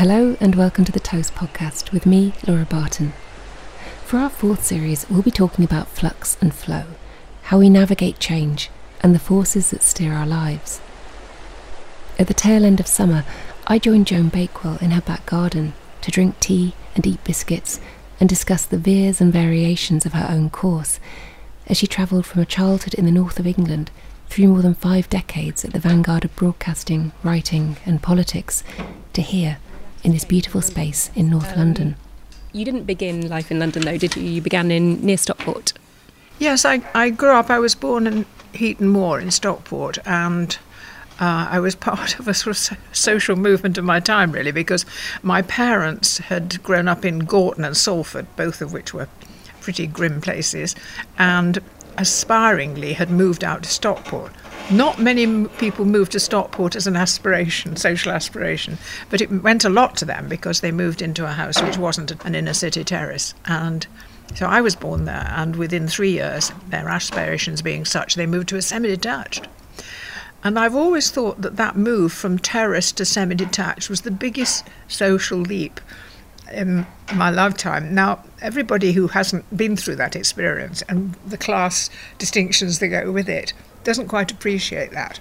Hello and welcome to the Toast podcast with me, Laura Barton. For our fourth series, we'll be talking about flux and flow, how we navigate change and the forces that steer our lives. At the tail end of summer, I joined Joan Bakewell in her back garden to drink tea and eat biscuits and discuss the veers and variations of her own course as she travelled from a childhood in the north of England through more than 5 decades at the vanguard of broadcasting, writing and politics to here in this beautiful space in North London. You didn't begin life in London though, did you? You began near Stockport. Yes, I grew up. I was born in Heaton Moor in Stockport, and I was part of a sort of social movement of my time, really, because my parents had grown up in Gorton and Salford, both of which were pretty grim places, and aspiringly had moved out to Stockport. Not many people moved to Stockport as an aspiration, social aspiration, but it meant a lot to them because they moved into a house which wasn't an inner city terrace. And so I was born there, and within 3 years, their aspirations being such, they moved to a semi-detached. And I've always thought that that move from terrace to semi-detached was the biggest social leap in my lifetime. Now, everybody who hasn't been through that experience and the class distinctions that go with it doesn't quite appreciate that.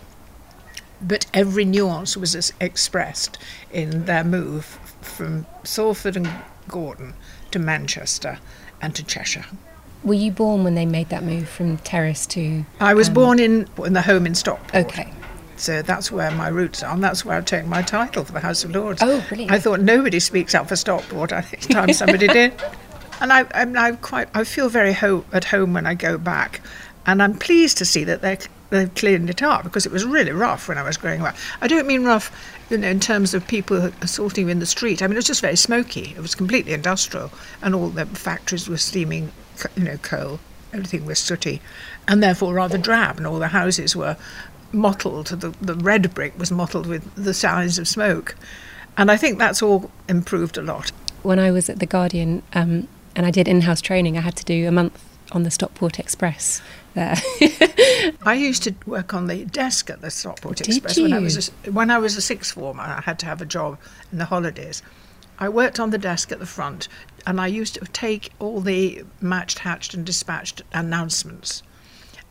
But every nuance was expressed in their move from Salford and Gorton to Manchester and to Cheshire. Were you born when they made that move from terrace to... I was born in the home in Stockport. Okay. So that's where my roots are, and that's where I took my title for the House of Lords. Oh, brilliant. I thought nobody speaks up for Stockport. I think it's time somebody did. And I feel very at home when I go back, and I'm pleased to see that they've cleaned it up, because it was really rough when I was growing up. I don't mean rough, you know, in terms of people assaulting you in the street. I mean, it was just very smoky. It was completely industrial, and all the factories were steaming, you know, coal. Everything was sooty, and therefore rather drab, and all the houses were mottled. The red brick was mottled with the signs of smoke, and I think that's all improved a lot. When I was at the Guardian and I did in-house training, I had to do a month on the Stockport Express there. I used to work on the desk at the Stockport Express. Did you? When I was a sixth form, and I had to have a job in the holidays. I worked on the desk at the front, and I used to take all the matched, hatched and dispatched announcements.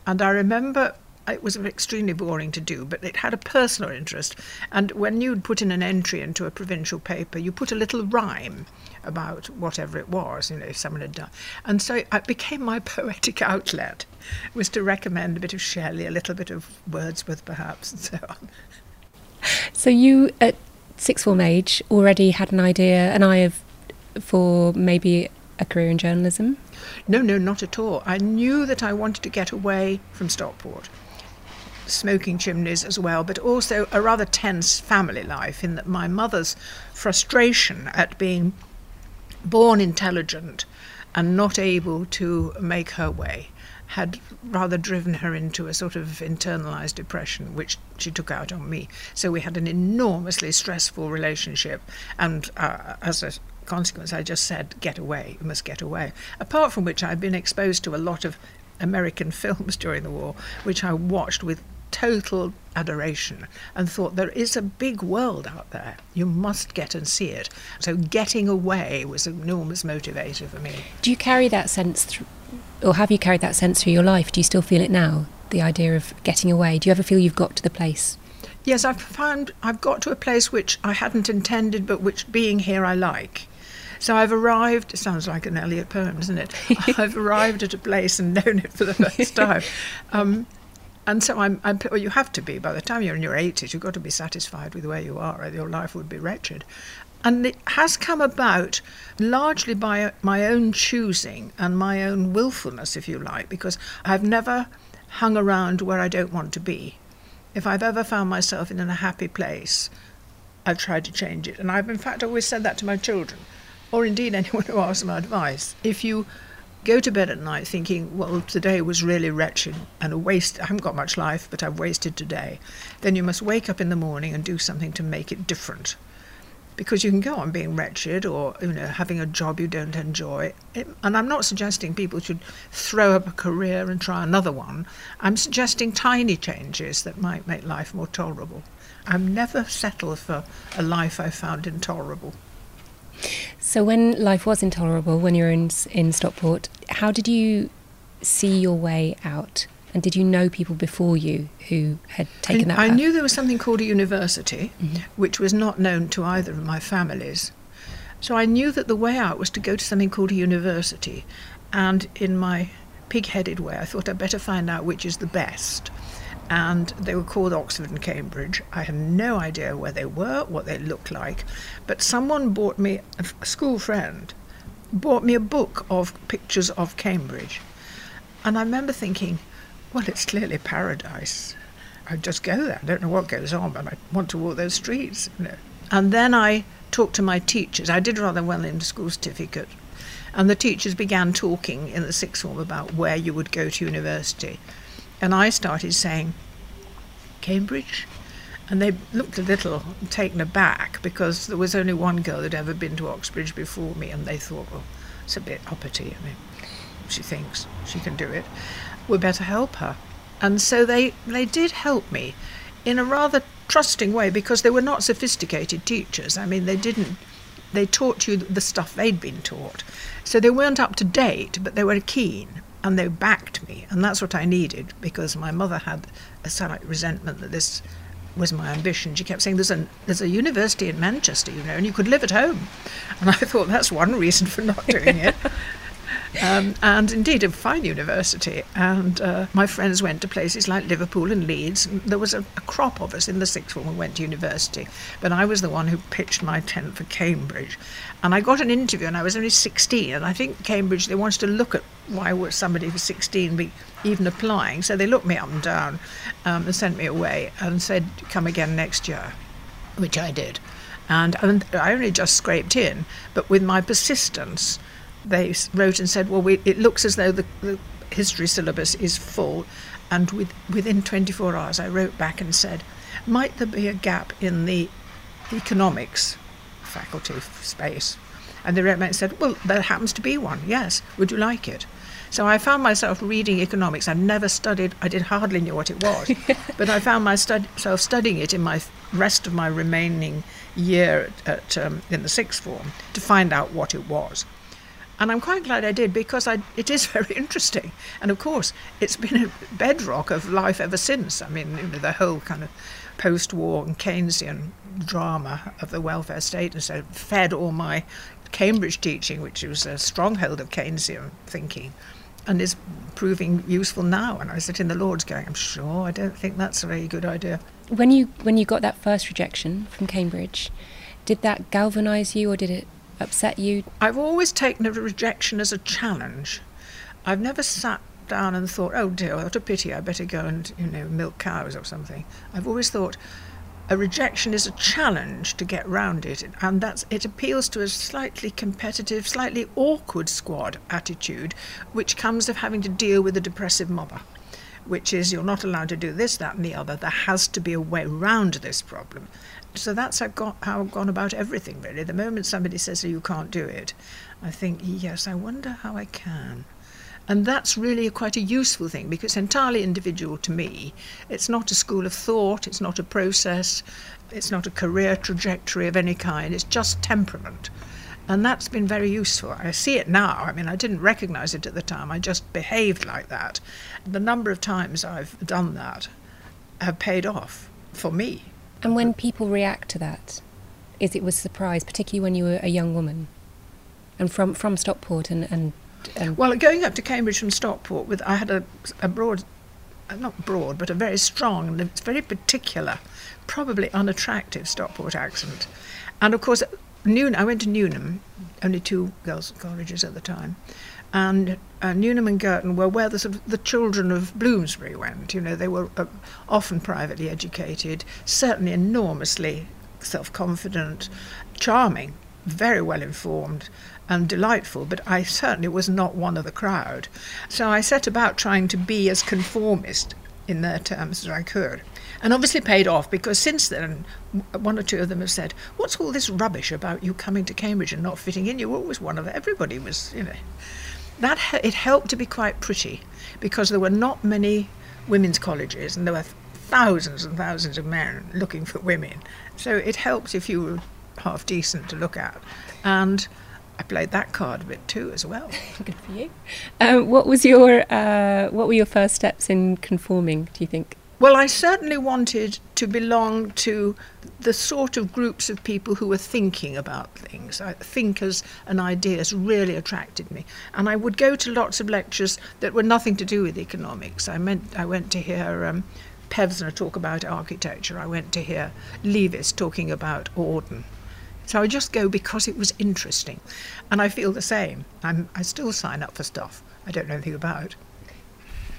And I remember it was extremely boring to do, but it had a personal interest. And when you'd put in an entry into a provincial paper, you put a little rhyme about whatever it was, you know, if someone had done. And so it became my poetic outlet, was to recommend a bit of Shelley, a little bit of Wordsworth perhaps, and so on. So you... sixth form age already had an eye for maybe a career in journalism? No, not at all. I knew that I wanted to get away from Stockport, smoking chimneys as well, but also a rather tense family life, in that my mother's frustration at being born intelligent and not able to make her way had rather driven her into a sort of internalised depression, which she took out on me. So we had an enormously stressful relationship, and as a consequence, I just said, get away, you must get away. Apart from which, I'd been exposed to a lot of American films during the war, which I watched with total adoration, and thought there is a big world out there, you must get and see it. So getting away was an enormous motivator for me. Do you carry that sense or have you carried that sense through your life? Do you still feel it now, the idea of getting away? Do you ever feel you've got to the place? Yes, I've found I've got to a place which I hadn't intended, but which being here I like. So I've arrived, it sounds like an Eliot poem, doesn't it? I've arrived at a place and known it for the first time. And so well, you have to be, by the time you're in your 80s, you've got to be satisfied with where you are, or your life would be wretched. And it has come about largely by my own choosing and my own willfulness, if you like, because I've never hung around where I don't want to be. If I've ever found myself in a happy place, I've tried to change it. And I've, in fact, always said that to my children, or indeed anyone who asks my advice. If you go to bed at night thinking, well, today was really wretched and a waste, I haven't got much life, but I've wasted today, then you must wake up in the morning and do something to make it different. because you can go on being wretched or, you know, having a job you don't enjoy. And I'm not suggesting people should throw up a career and try another one. I'm suggesting tiny changes that might make life more tolerable. I'm never settled for a life I found intolerable. So when life was intolerable, when you were in Stockport, how did you see your way out? And did you know people before you who had taken that path? I knew there was something called a university, which was not known to either of my families. So I knew that the way out was to go to something called a university. And in my pig-headed way, I thought I'd better find out which is the best. And they were called Oxford and Cambridge. I had no idea where they were, what they looked like. But someone bought me, a school friend, bought me a book of pictures of Cambridge. And I remember thinking, well, it's clearly paradise. I just go there. I don't know what goes on, but I want to walk those streets. You know. And then I talked to my teachers. I did rather well in the school certificate. And the teachers began talking in the sixth form about where you would go to university. And I started saying, Cambridge? And they looked a little taken aback, because there was only one girl who'd ever been to Oxbridge before me, and they thought, well, it's a bit uppity. I mean, she thinks she can do it. We'd better help her. And so they did help me in a rather trusting way, because they were not sophisticated teachers. I mean, they taught you the stuff they'd been taught. So they weren't up to date, but they were keen. And they backed me, and that's what I needed, because my mother had a slight resentment that this was my ambition. She kept saying, there's a university in Manchester, you know, and you could live at home. And I thought, that's one reason for not doing it. And indeed, a fine university. And my friends went to places like Liverpool and Leeds. There was a crop of us in the sixth form who went to university. But I was the one who pitched my tent for Cambridge. And I got an interview, and I was only 16. And I think Cambridge, they wanted to look at why would somebody who's 16 be even applying. So they looked me up and down and sent me away and said, come again next year, which I did. And I only just scraped in, but with my persistence, they wrote and said, well, it looks as though the history syllabus is full. And within 24 hours, I wrote back and said, might there be a gap in the economics faculty space? And they wrote back and said, well, there happens to be one, yes. Would you like it? So I found myself reading economics. I never studied. I hardly knew what it was. But I found myself studying it in my rest of my remaining year in the sixth form to find out what it was. And I'm quite glad I did, because it is very interesting. And of course, it's been a bedrock of life ever since. I mean, you know, the whole kind of post-war and Keynesian drama of the welfare state, and so fed all my Cambridge teaching, which was a stronghold of Keynesian thinking, and is proving useful now. And I sit in the Lords going, I'm sure, I don't think that's a very good idea. When you got that first rejection from Cambridge, did that galvanise you, or did it upset you? I've always taken a rejection as a challenge. I've never sat down and thought, oh dear, what a pity, I better go and, you know, milk cows or something. I've always thought a rejection is a challenge to get round it, and it appeals to a slightly competitive, slightly awkward squad attitude, which comes of having to deal with a depressive mother, which is you're not allowed to do this, that and the other. There has to be a way round this problem. So that's how I've gone about everything, really. The moment somebody says, oh, you can't do it, I think, yes, I wonder how I can. And that's really quite a useful thing, because it's entirely individual to me. It's not a school of thought, it's not a process, it's not a career trajectory of any kind, it's just temperament. And that's been very useful. I see it now. I mean, I didn't recognise it at the time. I just behaved like that. The number of times I've done that have paid off for me. And when people react to that, it was surprise, particularly when you were a young woman and from Stockport and well, going up to Cambridge from Stockport, I had a very strong and very particular, probably unattractive Stockport accent. And of course, I went to Newnham, only two girls' colleges at the time, and Newnham and Girton were where the children of Bloomsbury went. You know, they were often privately educated, certainly enormously self-confident, charming, very well informed and delightful, but I certainly was not one of the crowd. So I set about trying to be as conformist in their terms as I could. And obviously paid off, because since then, one or two of them have said, what's all this rubbish about you coming to Cambridge and not fitting in? You were always one of them. Everybody was, you know. That it helped to be quite pretty, because there were not many women's colleges, and there were thousands and thousands of men looking for women. So it helped if you were half decent to look at. And I played that card a bit too, as well. Good for you. What were your first steps in conforming, do you think? Well, I certainly wanted to belong to the sort of groups of people who were thinking about things. Thinkers and ideas really attracted me. And I would go to lots of lectures that were nothing to do with economics. I went to hear Pevsner talk about architecture. I went to hear Leavis talking about Auden. So I just go because it was interesting. And I feel the same. I still sign up for stuff I don't know anything about.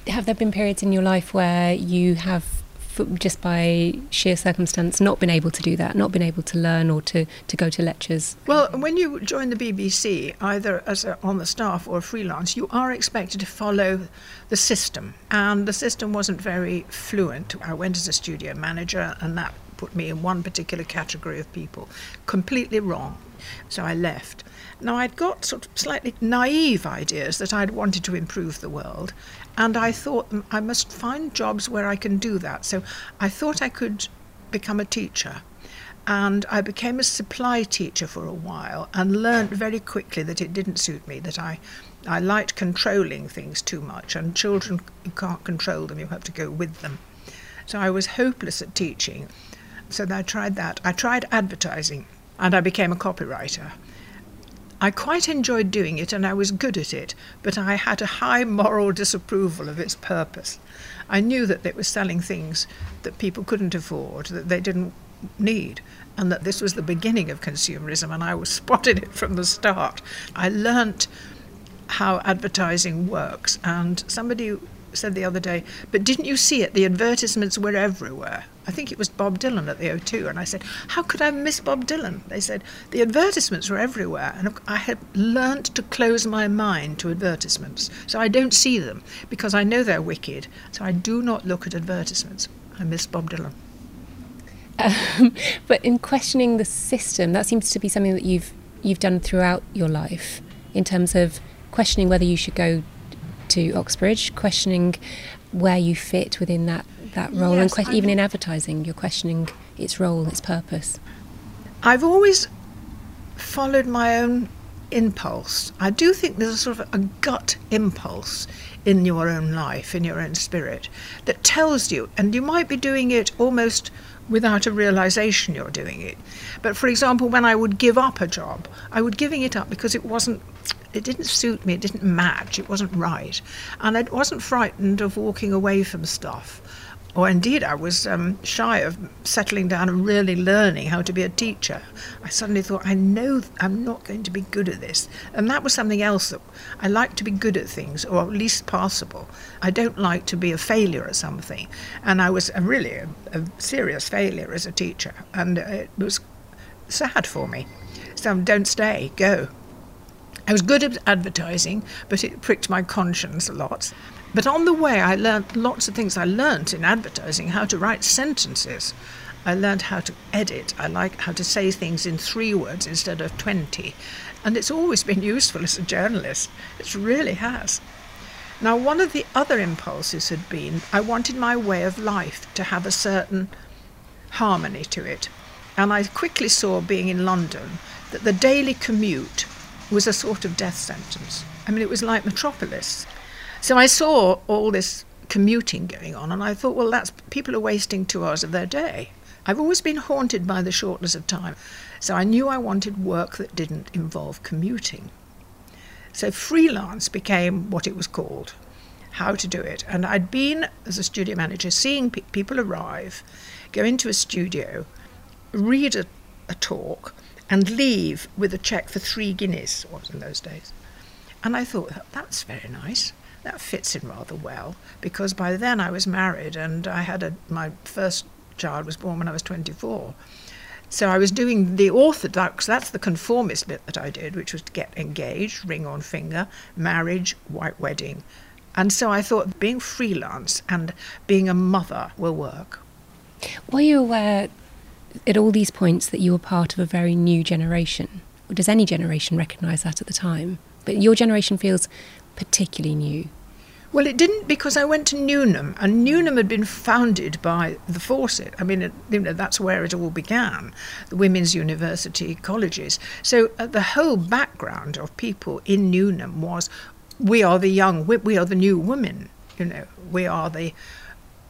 Have there been periods in your life where you have, just by sheer circumstance, not been able to do that, not been able to learn or to go to lectures? Well, when you join the BBC, either as on the staff or freelance, you are expected to follow the system. And the system wasn't very fluent. I went as a studio manager, and that put me in one particular category of people. Completely wrong. So I left. Now, I'd got sort of slightly naive ideas that I'd wanted to improve the world, and I thought I must find jobs where I can do that. So I thought I could become a teacher, and I became a supply teacher for a while and learned very quickly that it didn't suit me, that I liked controlling things too much, and children, you can't control them, you have to go with them. So I was hopeless at teaching, so I tried that. I tried advertising, and I became a copywriter. I quite enjoyed doing it, and I was good at it, but I had a high moral disapproval of its purpose. I knew that it was selling things that people couldn't afford, that they didn't need, and that this was the beginning of consumerism, and I was spotted it from the start. I learnt how advertising works, and somebody said the other day, but didn't you see it? The advertisements were everywhere. I think it was Bob Dylan at the O2, and I said, how could I miss Bob Dylan? They said, the advertisements were everywhere, and I had learnt to close my mind to advertisements, so I don't see them, because I know they're wicked, so I do not look at advertisements. I miss Bob Dylan. But in questioning the system, that seems to be something that you've done throughout your life, in terms of questioning whether you should go to Oxbridge, questioning where you fit within that role, yes, and even in advertising, you're questioning its role, its purpose. I've always followed my own impulse. I do think there's a sort of a gut impulse in your own life, in your own spirit, that tells you, and you might be doing it almost without a realisation you're doing it. But for example, when I would give up a job, I would giving it up because it didn't suit me, it didn't match, it wasn't right. And I wasn't frightened of walking away from stuff. Or indeed, I was shy of settling down and really learning how to be a teacher. I suddenly thought, I know I'm not going to be good at this. And that was something else, that I like to be good at things, or at least passable. I don't like to be a failure at something. And I was really a serious failure as a teacher. And it was sad for me. So don't stay, go. I was good at advertising, but it pricked my conscience a lot. But on the way, I learned lots of things. I learned in advertising how to write sentences. I learned how to edit. I like how to say things in 3 words instead of 20. And it's always been useful as a journalist. It really has. Now, one of the other impulses had been I wanted my way of life to have a certain harmony to it. And I quickly saw, being in London, that the daily commute was a sort of death sentence. I mean, it was like Metropolis. So I saw all this commuting going on, and I thought, well, people are wasting 2 hours of their day. I've always been haunted by the shortness of time. So I knew I wanted work that didn't involve commuting. So freelance became what it was called, how to do it. And I'd been, as a studio manager, seeing people arrive, go into a studio, read a talk, and leave with a cheque for 3 guineas, what was in those days. And I thought, that's very nice. That fits in rather well, because by then I was married, and I had my first child was born when I was 24. So I was doing the orthodox, that's the conformist bit that I did, which was to get engaged, ring on finger, marriage, white wedding. And so I thought being freelance and being a mother will work. Were you aware at all these points that you were part of a very new generation? Or does any generation recognise that at the time? But your generation feels particularly new. Well, it didn't, because I went to Newnham, and Newnham had been founded by the Fawcett. I mean, you know, that's where it all began, the women's university colleges. So the whole background of people in Newnham was, we are the young, we are the new women, you know, we are the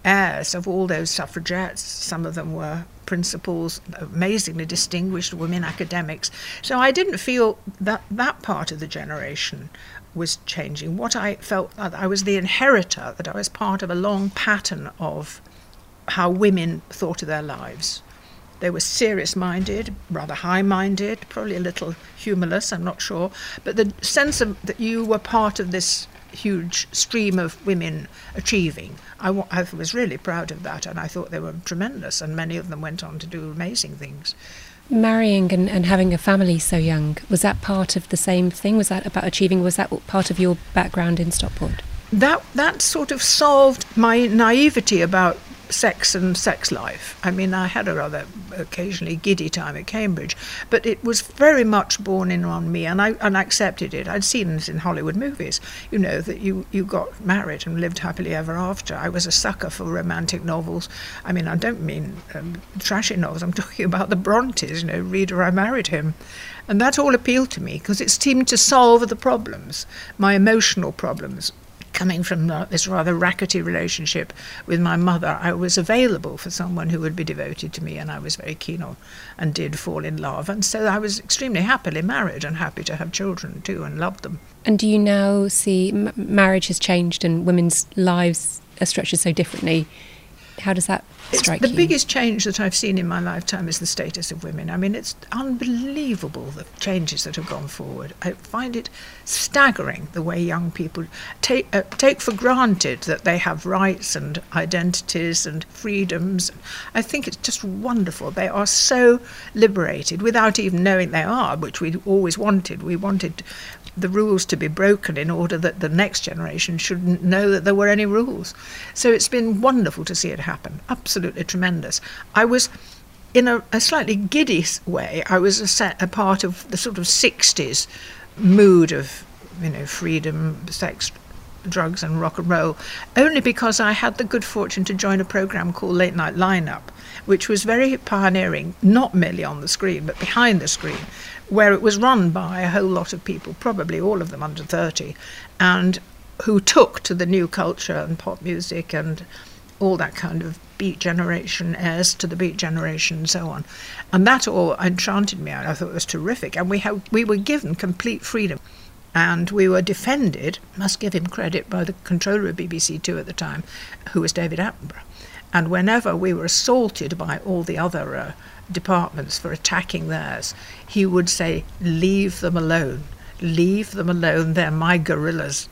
heirs of all those suffragettes. Some of them were principals, amazingly distinguished women academics. So I didn't feel that that part of the generation was changing. What I felt, that I was the inheritor, that I was part of a long pattern of how women thought of their lives. They were serious-minded, rather high-minded, probably a little humorless, I'm not sure, but the sense of that you were part of this huge stream of women achieving. I was really proud of that, and I thought they were tremendous, and many of them went on to do amazing things. Marrying and having a family so young, was that part of the same thing? Was that about achieving? Was that part of your background in Stockport? That sort of solved my naivety about sex and sex life. I mean, I had a rather occasionally giddy time at Cambridge, but it was very much borne in on me, and I accepted it. I'd seen this in Hollywood movies, you know, that you got married and lived happily ever after. I was a sucker for romantic novels. I mean, I don't mean trashy novels. I'm talking about the Brontes, you know, Reader, I Married Him. And that all appealed to me because it seemed to solve the problems, my emotional problems. Coming from this rather rackety relationship with my mother, I was available for someone who would be devoted to me, and I was very keen on and did fall in love. And so I was extremely happily married and happy to have children too, and loved them. And do you now see marriage has changed and women's lives are structured so differently? How does that strike you? The biggest change that I've seen in my lifetime is the status of women. I mean, it's unbelievable, the changes that have gone forward. I find it staggering the way young people take for granted that they have rights and identities and freedoms. I think it's just wonderful. They are so liberated without even knowing they are, which we always wanted. We wanted the rules to be broken in order that the next generation shouldn't know that there were any rules. So it's been wonderful to see it happen. Absolutely tremendous. I was, in a slightly giddy way, I was a part of the sort of 60s mood of, you know, freedom, sex, drugs and rock and roll, only because I had the good fortune to join a programme called Late Night Lineup, which was very pioneering, not merely on the screen, but behind the screen, where it was run by a whole lot of people, probably all of them under 30, and who took to the new culture and pop music and all that kind of Beat Generation, heirs to the Beat Generation and so on. And that all enchanted me. I thought it was terrific. And we were given complete freedom. And we were defended, must give him credit, by the controller of BBC Two at the time, who was David Attenborough. And whenever we were assaulted by all the other departments for attacking theirs, he would say, leave them alone. Leave them alone, they're my gorillas.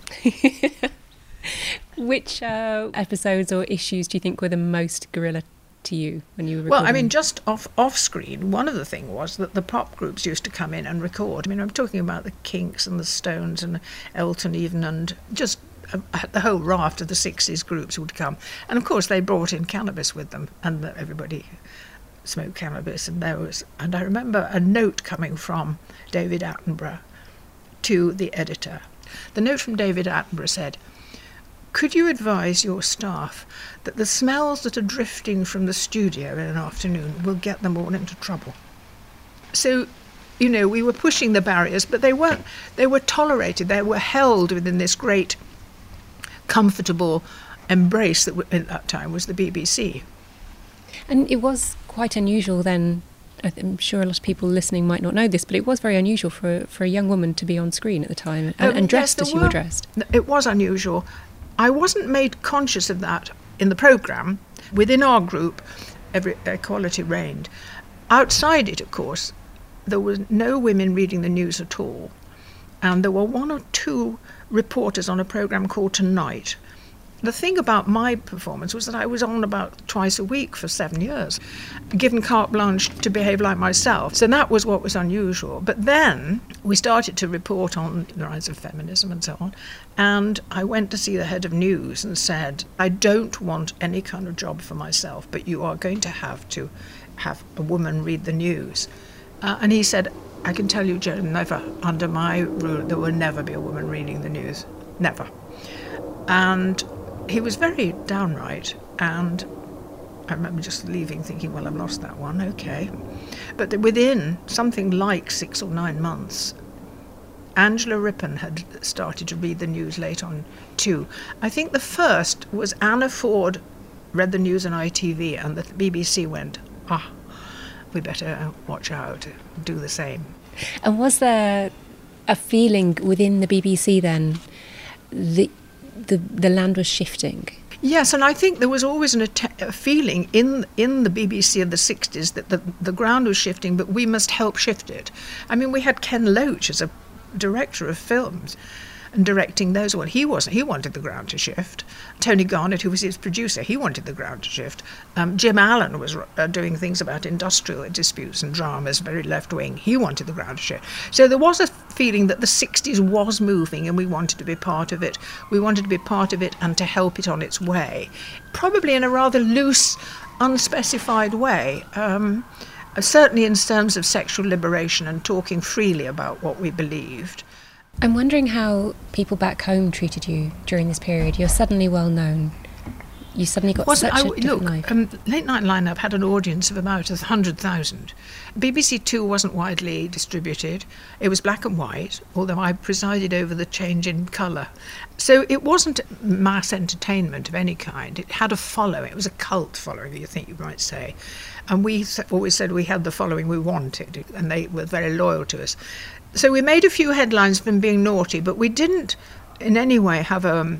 Which episodes or issues do you think were the most gorilla to you when you were recording? Well, I mean, just off screen, one of the things was that the pop groups used to come in and record. I mean, I'm talking about the Kinks and the Stones and Elton even, and just the whole raft of the 60s groups would come. And, of course, they brought in cannabis with them, and everybody smoked cannabis. And I remember a note coming from David Attenborough to the editor. The note from David Attenborough said, could you advise your staff that the smells that are drifting from the studio in an afternoon will get them all into trouble? So, you know, we were pushing the barriers, but they were tolerated. They were held within this great, comfortable embrace that at that time was the BBC. And it was quite unusual then. I'm sure a lot of people listening might not know this, but it was very unusual for a young woman to be on screen at the time and dressed as you were dressed. It was unusual. I wasn't made conscious of that in the programme. Within our group, equality reigned. Outside it, of course, there were no women reading the news at all. And there were one or two reporters on a programme called Tonight, The thing about my performance was that I was on about twice a week for 7 years, given carte blanche to behave like myself. So that was what was unusual. But then we started to report on the rise of feminism and so on. And I went to see the head of news and said, I don't want any kind of job for myself, but you are going to have a woman read the news. And he said, I can tell you, Joan, never, under my rule, there will never be a woman reading the news. Never. And he was very downright, and I remember just leaving thinking, well, I've lost that one, okay. But within something like 6 or 9 months, Angela Rippon had started to read the news late on too. I think the first was Anna Ford read the news on ITV, and the BBC went, ah, we better watch out, do the same. And was there a feeling within the BBC then that the land was shifting? Yes, and I think there was always a feeling in the BBC of the 60s that the ground was shifting, but we must help shift it. I mean, we had Ken Loach as a director of films and directing those. Well, he wanted the ground to shift. Tony Garnett, who was his producer, he wanted the ground to shift. Jim Allen was doing things about industrial disputes and dramas, very left-wing. He wanted the ground to shift. So there was a feeling that the 60s was moving and we wanted to be part of it. We wanted to be part of it and to help it on its way, probably in a rather loose, unspecified way. Certainly in terms of sexual liberation and talking freely about what we believed. I'm wondering how people back home treated you during this period. You're suddenly well known. You suddenly got such a different life. Late Night Lineup had an audience of about 100,000. BBC Two wasn't widely distributed. It was black and white, although I presided over the change in colour. So it wasn't mass entertainment of any kind. It had a following. It was a cult following, you think you might say. And we always said we had the following we wanted, and they were very loyal to us. So we made a few headlines from being naughty, but we didn't in any way have a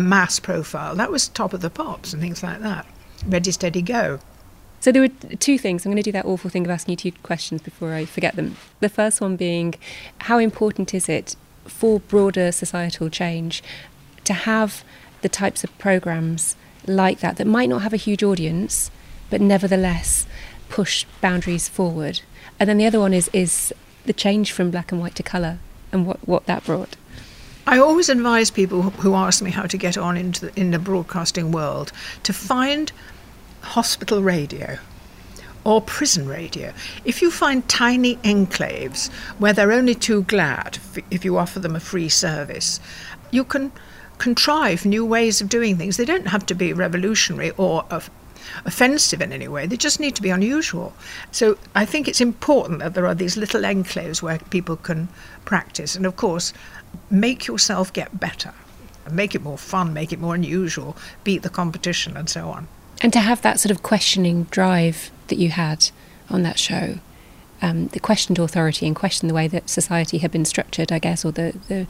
mass profile. That was Top of the Pops and things like that. Ready, steady, go. So there were two things. I'm going to do that awful thing of asking you two questions before I forget them. The first one being, how important is it for broader societal change to have the types of programmes like that that might not have a huge audience but nevertheless push boundaries forward? And then the other one is the change from black and white to colour and what that brought. I always advise people who ask me how to get on in the broadcasting world to find hospital radio or prison radio. If you find tiny enclaves where they're only too glad if you offer them a free service, you can contrive new ways of doing things. They don't have to be revolutionary or offensive in any way. They just need to be unusual. So I think it's important that there are these little enclaves where people can practice. And of course, make yourself get better. Make it more fun, make it more unusual, beat the competition and so on. And to have that sort of questioning drive that you had on that show, that questioned authority and questioned the way that society had been structured, I guess, or the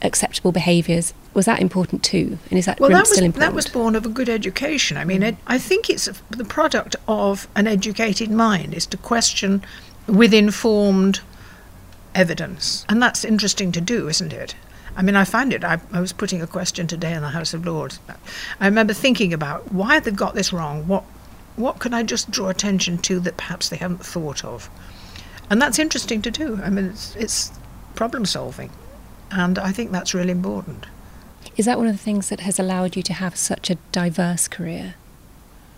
acceptable behaviours. Was that important too? And is that still important? Well, that was born of a good education. I mean, I think it's the product of an educated mind, is to question with informed evidence. And that's interesting to do, isn't it? I mean, I found it. I was putting a question today in the House of Lords. I remember thinking about why they've got this wrong. What could I just draw attention to that perhaps they haven't thought of? And that's interesting to do. I mean, it's problem solving. And I think that's really important. Is that one of the things that has allowed you to have such a diverse career?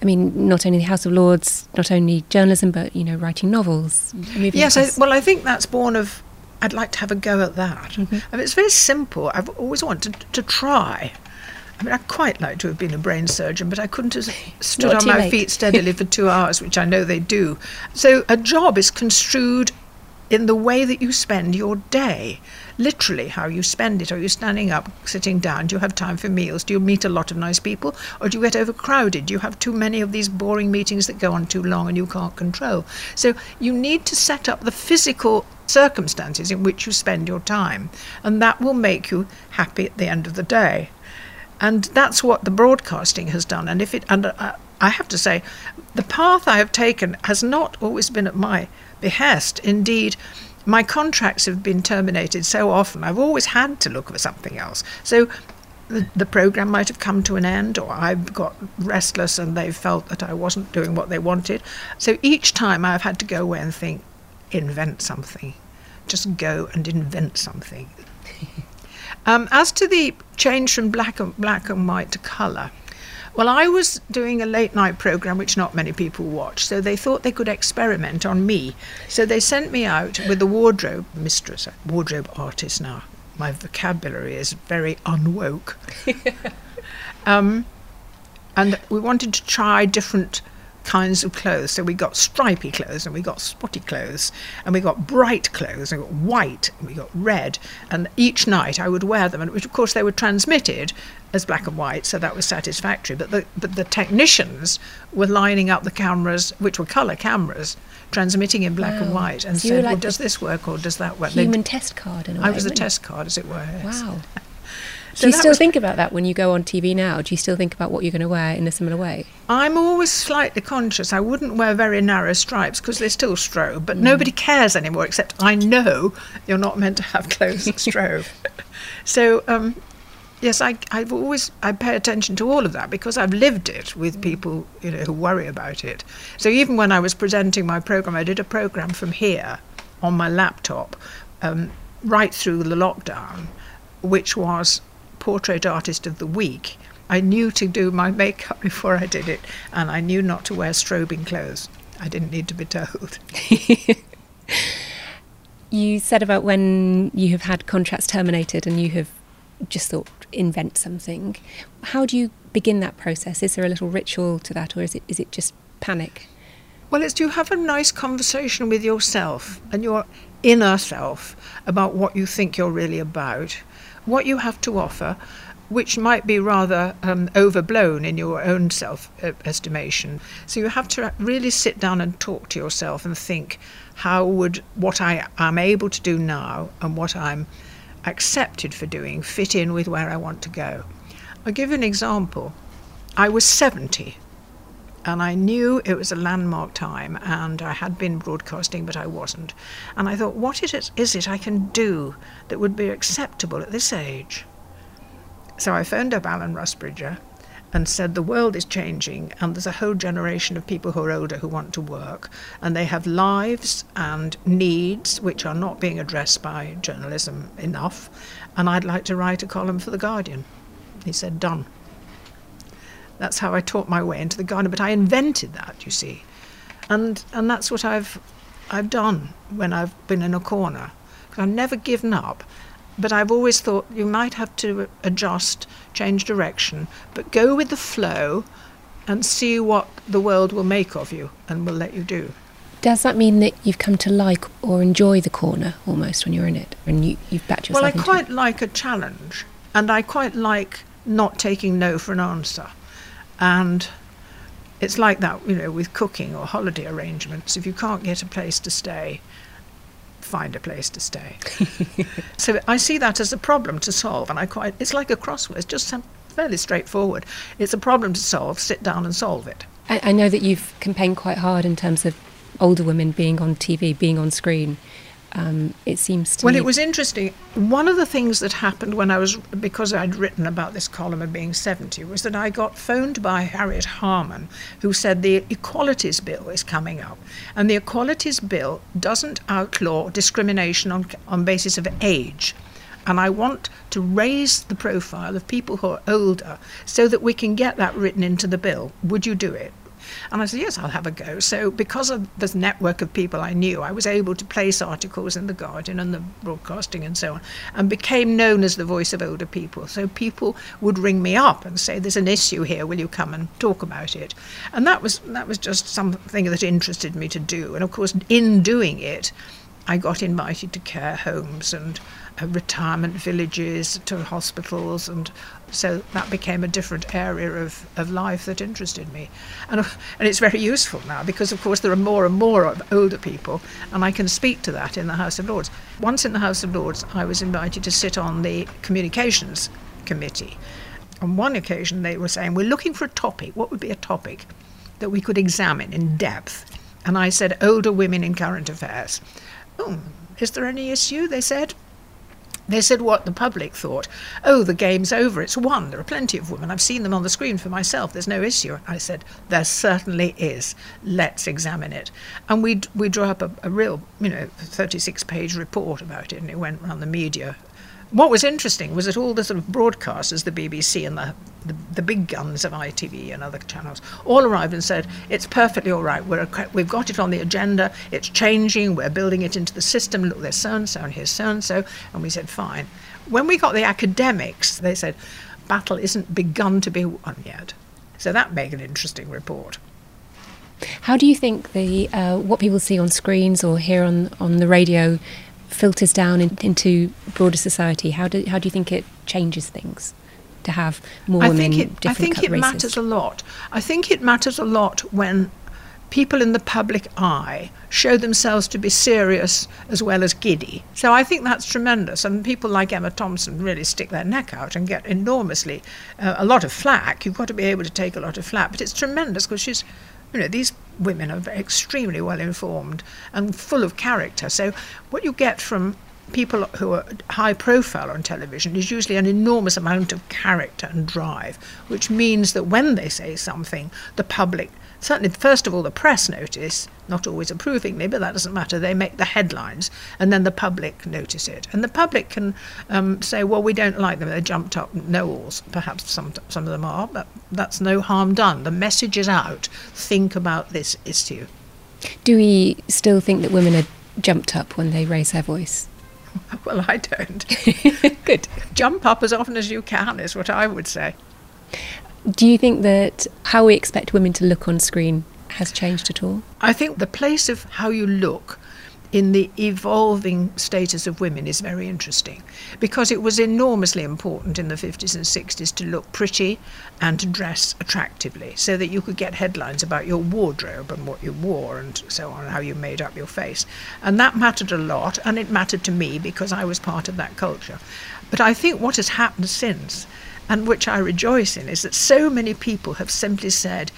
I mean, not only the House of Lords, not only journalism, but, you know, writing novels. Yes, I think that's born of, I'd like to have a go at that. Mm-hmm. I mean, it's very simple. I've always wanted to try. I mean, I'd quite like to have been a brain surgeon, but I couldn't have stood on my feet steadily for 2 hours, which I know they do. So a job is construed in the way that you spend your day, literally how you spend it. Are you standing up, sitting down? Do you have time for meals? Do you meet a lot of nice people? Or do you get overcrowded? Do you have too many of these boring meetings that go on too long and you can't control? So you need to set up the physical circumstances in which you spend your time, and that will make you happy at the end of the day. And that's what the broadcasting has done. And I have to say, the path I have taken has not always been at my behest. Indeed, my contracts have been terminated so often, I've always had to look for something else. So the programme might have come to an end, or I've got restless and they felt that I wasn't doing what they wanted. So each time I've had to go away and think, invent something. Just go and invent something. As to the change from black and white to colour, well, I was doing a late night programme which not many people watch, so they thought they could experiment on me. So they sent me out with a wardrobe mistress, a wardrobe artist now. My vocabulary is very unwoke. And we wanted to try different kinds of clothes. So we got stripy clothes, and we got spotty clothes, and we got bright clothes, and we got white, and we got red. And each night I would wear them, and which of course they were transmitted as black and white, so that was satisfactory. But the technicians were lining up the cameras, which were colour cameras, transmitting in black and white, and so said, well, does this work or does that work? Human test card in a way. I was a test card, as it were. Yes. Wow. So do you still think about that when you go on TV now? Do you still think about what you're going to wear in a similar way? I'm always slightly conscious. I wouldn't wear very narrow stripes because they're still strobe, but nobody cares anymore, except I know you're not meant to have clothes that strobe. So, yes, I pay attention to all of that because I've lived it with people, you know, who worry about it. So even when I was presenting my programme, I did a programme from here on my laptop right through the lockdown, which was Portrait Artist of the Week. I knew to do my makeup before I did it, and I knew not to wear strobing clothes. I didn't need to be told. You said about when you have had contracts terminated and you have just thought, invent something. How do you begin that process? Is there a little ritual to that, or is it just panic? Well, it's you have a nice conversation with yourself and your inner self about what you think you're really about, what you have to offer, which might be rather overblown in your own self-estimation. So you have to really sit down and talk to yourself and think, how would what I am able to do now and what I'm accepted for doing fit in with where I want to go? I'll give you an example. I was 70 and I knew it was a landmark time, and I had been broadcasting but I wasn't, and I thought, what is it I can do that would be acceptable at this age? So I phoned up Alan Rusbridger and said, the world is changing and there's a whole generation of people who are older who want to work, and they have lives and needs which are not being addressed by journalism enough, and I'd like to write a column for The Guardian. He said, done. That's how I taught my way into The Guardian, but I invented that, you see. And that's what I've done when I've been in a corner. I've never given up. But I've always thought you might have to adjust, change direction, but go with the flow and see what the world will make of you and will let you do. Does that mean that you've come to like or enjoy the corner almost when you're in it? And you've backed yourself into it? Well, I quite like a challenge, and I quite like not taking no for an answer. And it's like that, you know, with cooking or holiday arrangements. If you can't get a place to stay, find a place to stay. So I see that as a problem to solve, and it's like a crossword, just fairly straightforward. It's a problem to solve, sit down and solve it. I know that you've campaigned quite hard in terms of older women being on TV, being on screen. It seems to me... Well, it was interesting. One of the things that happened because I'd written about this column of being 70, was that I got phoned by Harriet Harman, who said the Equalities Bill is coming up. And the Equalities Bill doesn't outlaw discrimination on basis of age. And I want to raise the profile of people who are older so that we can get that written into the bill. Would you do it? And I said, yes, I'll have a go. So because of this network of people I knew, I was able to place articles in The Guardian and the broadcasting and so on, and became known as the voice of older people. So people would ring me up and say, there's an issue here, will you come and talk about it? And that was just something that interested me to do. And of course, in doing it, I got invited to care homes and retirement villages, to hospitals, and so that became a different area of life that interested me. And it's very useful now because, of course, there are more and more older people, and I can speak to that in the House of Lords. Once in the House of Lords, I was invited to sit on the Communications Committee. On one occasion, they were saying, we're looking for a topic. What would be a topic that we could examine in depth? And I said, older women in current affairs. Oh, is there any issue? They said. They said what the public thought. Oh, the game's over, it's won, there are plenty of women, I've seen them on the screen for myself, there's no issue. I said, there certainly is, let's examine it. And we drew up a real, 36-page report about it, and it went round the media. What was interesting was that all the sort of broadcasters, the BBC and the big guns of ITV and other channels, all arrived and said, it's perfectly all right, we've got it on the agenda, it's changing, we're building it into the system, look, there's so-and-so and here's so-and-so, and we said, fine. When we got the academics, they said, battle isn't begun to be won yet. So that made an interesting report. How do you think what people see on screens or hear on the radio filters down into broader society? How do you think it changes things to have more women different races? I think it matters a lot when people in the public eye show themselves to be serious as well as giddy. So I think that's tremendous, and people like Emma Thompson really stick their neck out and get enormously a lot of flack. You've got to be able to take a lot of flack, but it's tremendous because she's these women are extremely well informed and full of character. So what you get from people who are high profile on television is usually an enormous amount of character and drive, which means that when they say something, the public, certainly first of all the press notice, not always approvingly, but that doesn't matter, they make the headlines, and then the public notice it. And the public can say, well, we don't like them, they jumped up know-alls, perhaps some of them are, but that's no harm done. The message is out, think about this issue. Do we still think that women are jumped up when they raise their voice? Well, I don't. Good. Jump up as often as you can is what I would say. Do you think that how we expect women to look on screen has changed at all? I think the place of how you look in the evolving status of women is very interesting, because it was enormously important in the 50s and 60s to look pretty and to dress attractively so that you could get headlines about your wardrobe and what you wore and so on, how you made up your face. And that mattered a lot, and it mattered to me because I was part of that culture. But I think what has happened since, and which I rejoice in, is that so many people have simply said,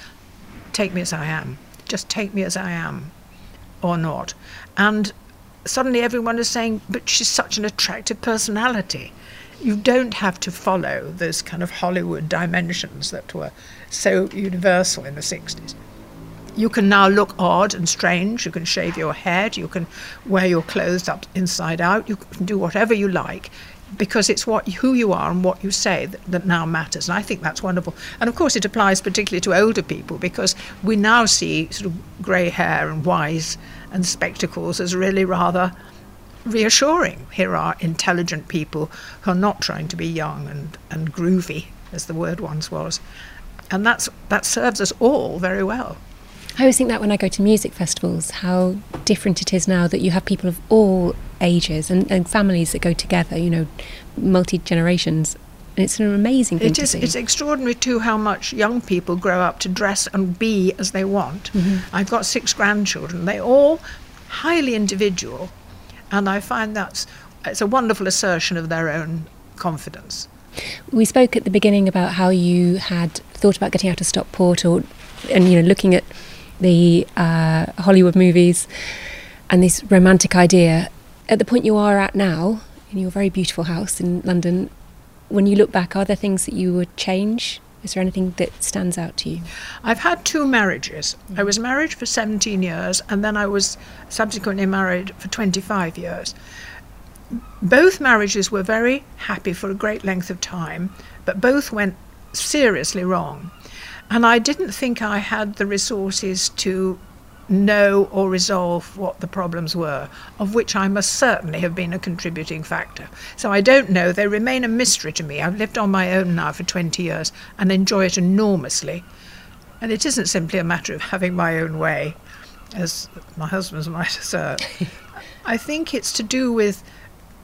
take me as I am, just take me as I am. Or not. And suddenly everyone is saying, but she's such an attractive personality. You don't have to follow those kind of Hollywood dimensions that were so universal in the 60s. You can now look odd and strange, you can shave your head, you can wear your clothes up inside out, you can do whatever you like, because it's who you are and what you say that now matters. And I think that's wonderful. And of course it applies particularly to older people, because we now see sort of grey hair and wise and spectacles as really rather reassuring. Here are intelligent people who are not trying to be young and groovy, as the word once was. And that serves us all very well. I always think that when I go to music festivals, how different it is now that you have people of all ages and families that go together, multi-generations. And it's an amazing thing to see. It's extraordinary too how much young people grow up to dress and be as they want. Mm-hmm. I've got 6 grandchildren. They're all highly individual, and I find it's a wonderful assertion of their own confidence. We spoke at the beginning about how you had thought about getting out of Stockport and looking at the Hollywood movies and this romantic idea. At the point you are at now, in your very beautiful house in London, when you look back, are there things that you would change? Is there anything that stands out to you? I've had 2 marriages. I was married for 17 years, and then I was subsequently married for 25 years. Both marriages were very happy for a great length of time, but both went seriously wrong. And I didn't think I had the resources to know or resolve what the problems were, of which I must certainly have been a contributing factor. So I don't know, they remain a mystery to me. I've lived on my own now for 20 years and enjoy it enormously. And it isn't simply a matter of having my own way, as my husband might assert. I think it's to do with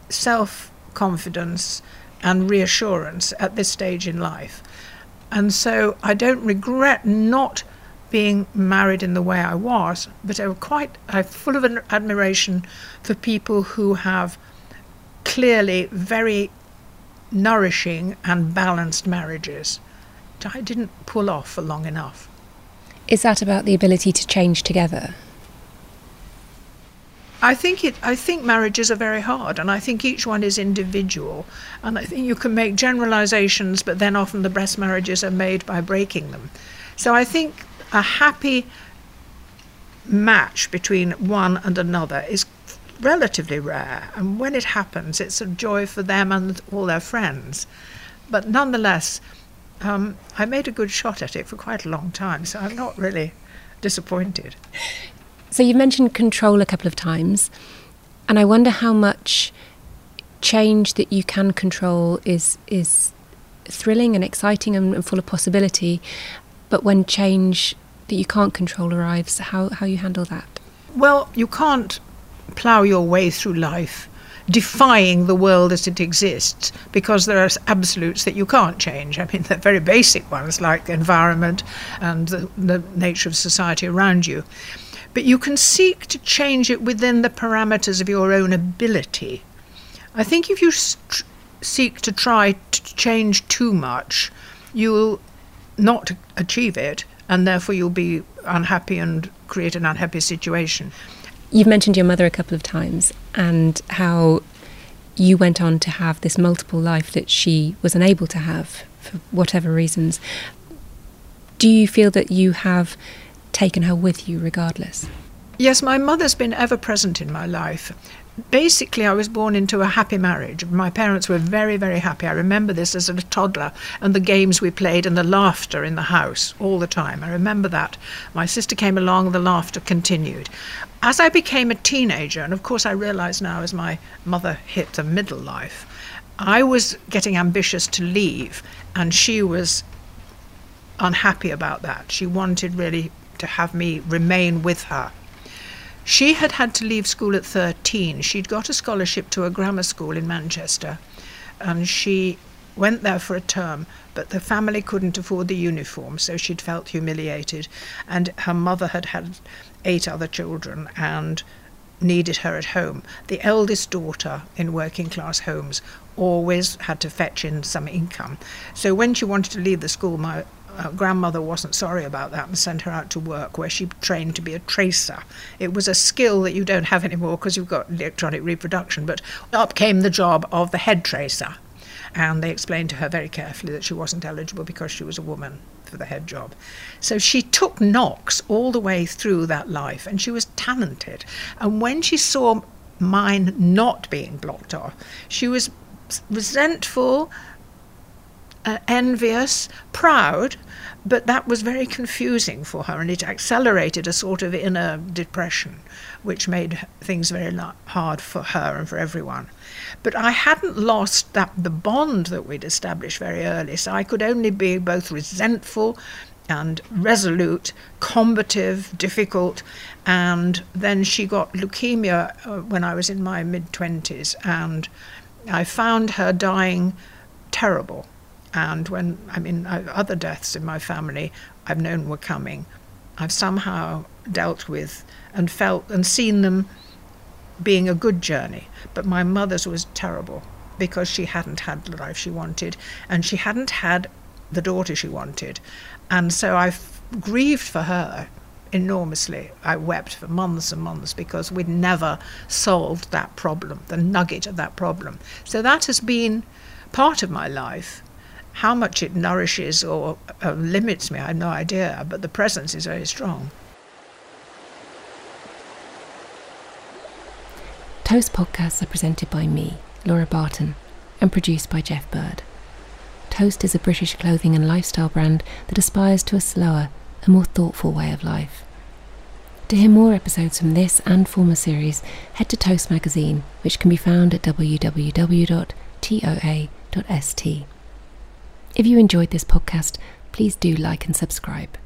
self-confidence and reassurance at this stage in life. And so I don't regret not being married in the way I was, but I'm full of admiration for people who have clearly very nourishing and balanced marriages, which I didn't pull off for long enough. Is that about the ability to change together? I think marriages are very hard, and I think each one is individual, and I think you can make generalizations, but then often the best marriages are made by breaking them. So I think a happy match between one and another is relatively rare, and when it happens it's a joy for them and all their friends. But nonetheless, I made a good shot at it for quite a long time, so I'm not really disappointed. So you mentioned control a couple of times, and I wonder how much change that you can control is thrilling and exciting and full of possibility, but when change that you can't control arrives, how you handle that? Well, you can't plough your way through life defying the world as it exists, because there are absolutes that you can't change. I mean, the very basic ones like the environment and the nature of society around you. But you can seek to change it within the parameters of your own ability. I think if you seek to try to change too much, you'll not achieve it, and therefore you'll be unhappy and create an unhappy situation. You've mentioned your mother a couple of times and how you went on to have this multiple life that she was unable to have for whatever reasons. Do you feel that you have taken her with you regardless? Yes, my mother's been ever present in my life. Basically, I was born into a happy marriage. My parents were very, very happy. I remember this as a toddler, and the games we played and the laughter in the house all the time. I remember that. My sister came along, the laughter continued. As I became a teenager, and of course I realise now as my mother hit the middle life, I was getting ambitious to leave, and she was unhappy about that. She wanted really to have me remain with her. She had had to leave school at 13. She'd got a scholarship to a grammar school in Manchester, and she went there for a term, but the family couldn't afford the uniform, so she'd felt humiliated, and her mother had had 8 other children and needed her at home. The eldest daughter in working class homes always had to fetch in some income. So when she wanted to leave the school, my grandmother wasn't sorry about that and sent her out to work, where she trained to be a tracer. It was a skill that you don't have anymore because you've got electronic reproduction, but up came the job of the head tracer, and they explained to her very carefully that she wasn't eligible because she was a woman for the head job. So she took knocks all the way through that life, and she was talented, and when she saw mine not being blocked off, she was resentful, envious, proud, but that was very confusing for her, and it accelerated a sort of inner depression which made things very hard for her and for everyone. But I hadn't lost the bond that we'd established very early, so I could only be both resentful and resolute, combative, difficult. And then she got leukemia when I was in my mid-20s, and I found her dying terrible. And when, I mean, other deaths in my family I've known were coming, I've somehow dealt with and felt and seen them being a good journey. But my mother's was terrible because she hadn't had the life she wanted, and she hadn't had the daughter she wanted. And so I've grieved for her enormously. I wept for months and months because we'd never solved that problem, the nugget of that problem. So that has been part of my life. How much it nourishes or limits me, I have no idea, but the presence is very strong. Toast podcasts are presented by me, Laura Barton, and produced by Jeff Bird. Toast is a British clothing and lifestyle brand that aspires to a slower and more thoughtful way of life. To hear more episodes from this and former series, head to Toast magazine, which can be found at www.toa.st. If you enjoyed this podcast, please do like and subscribe.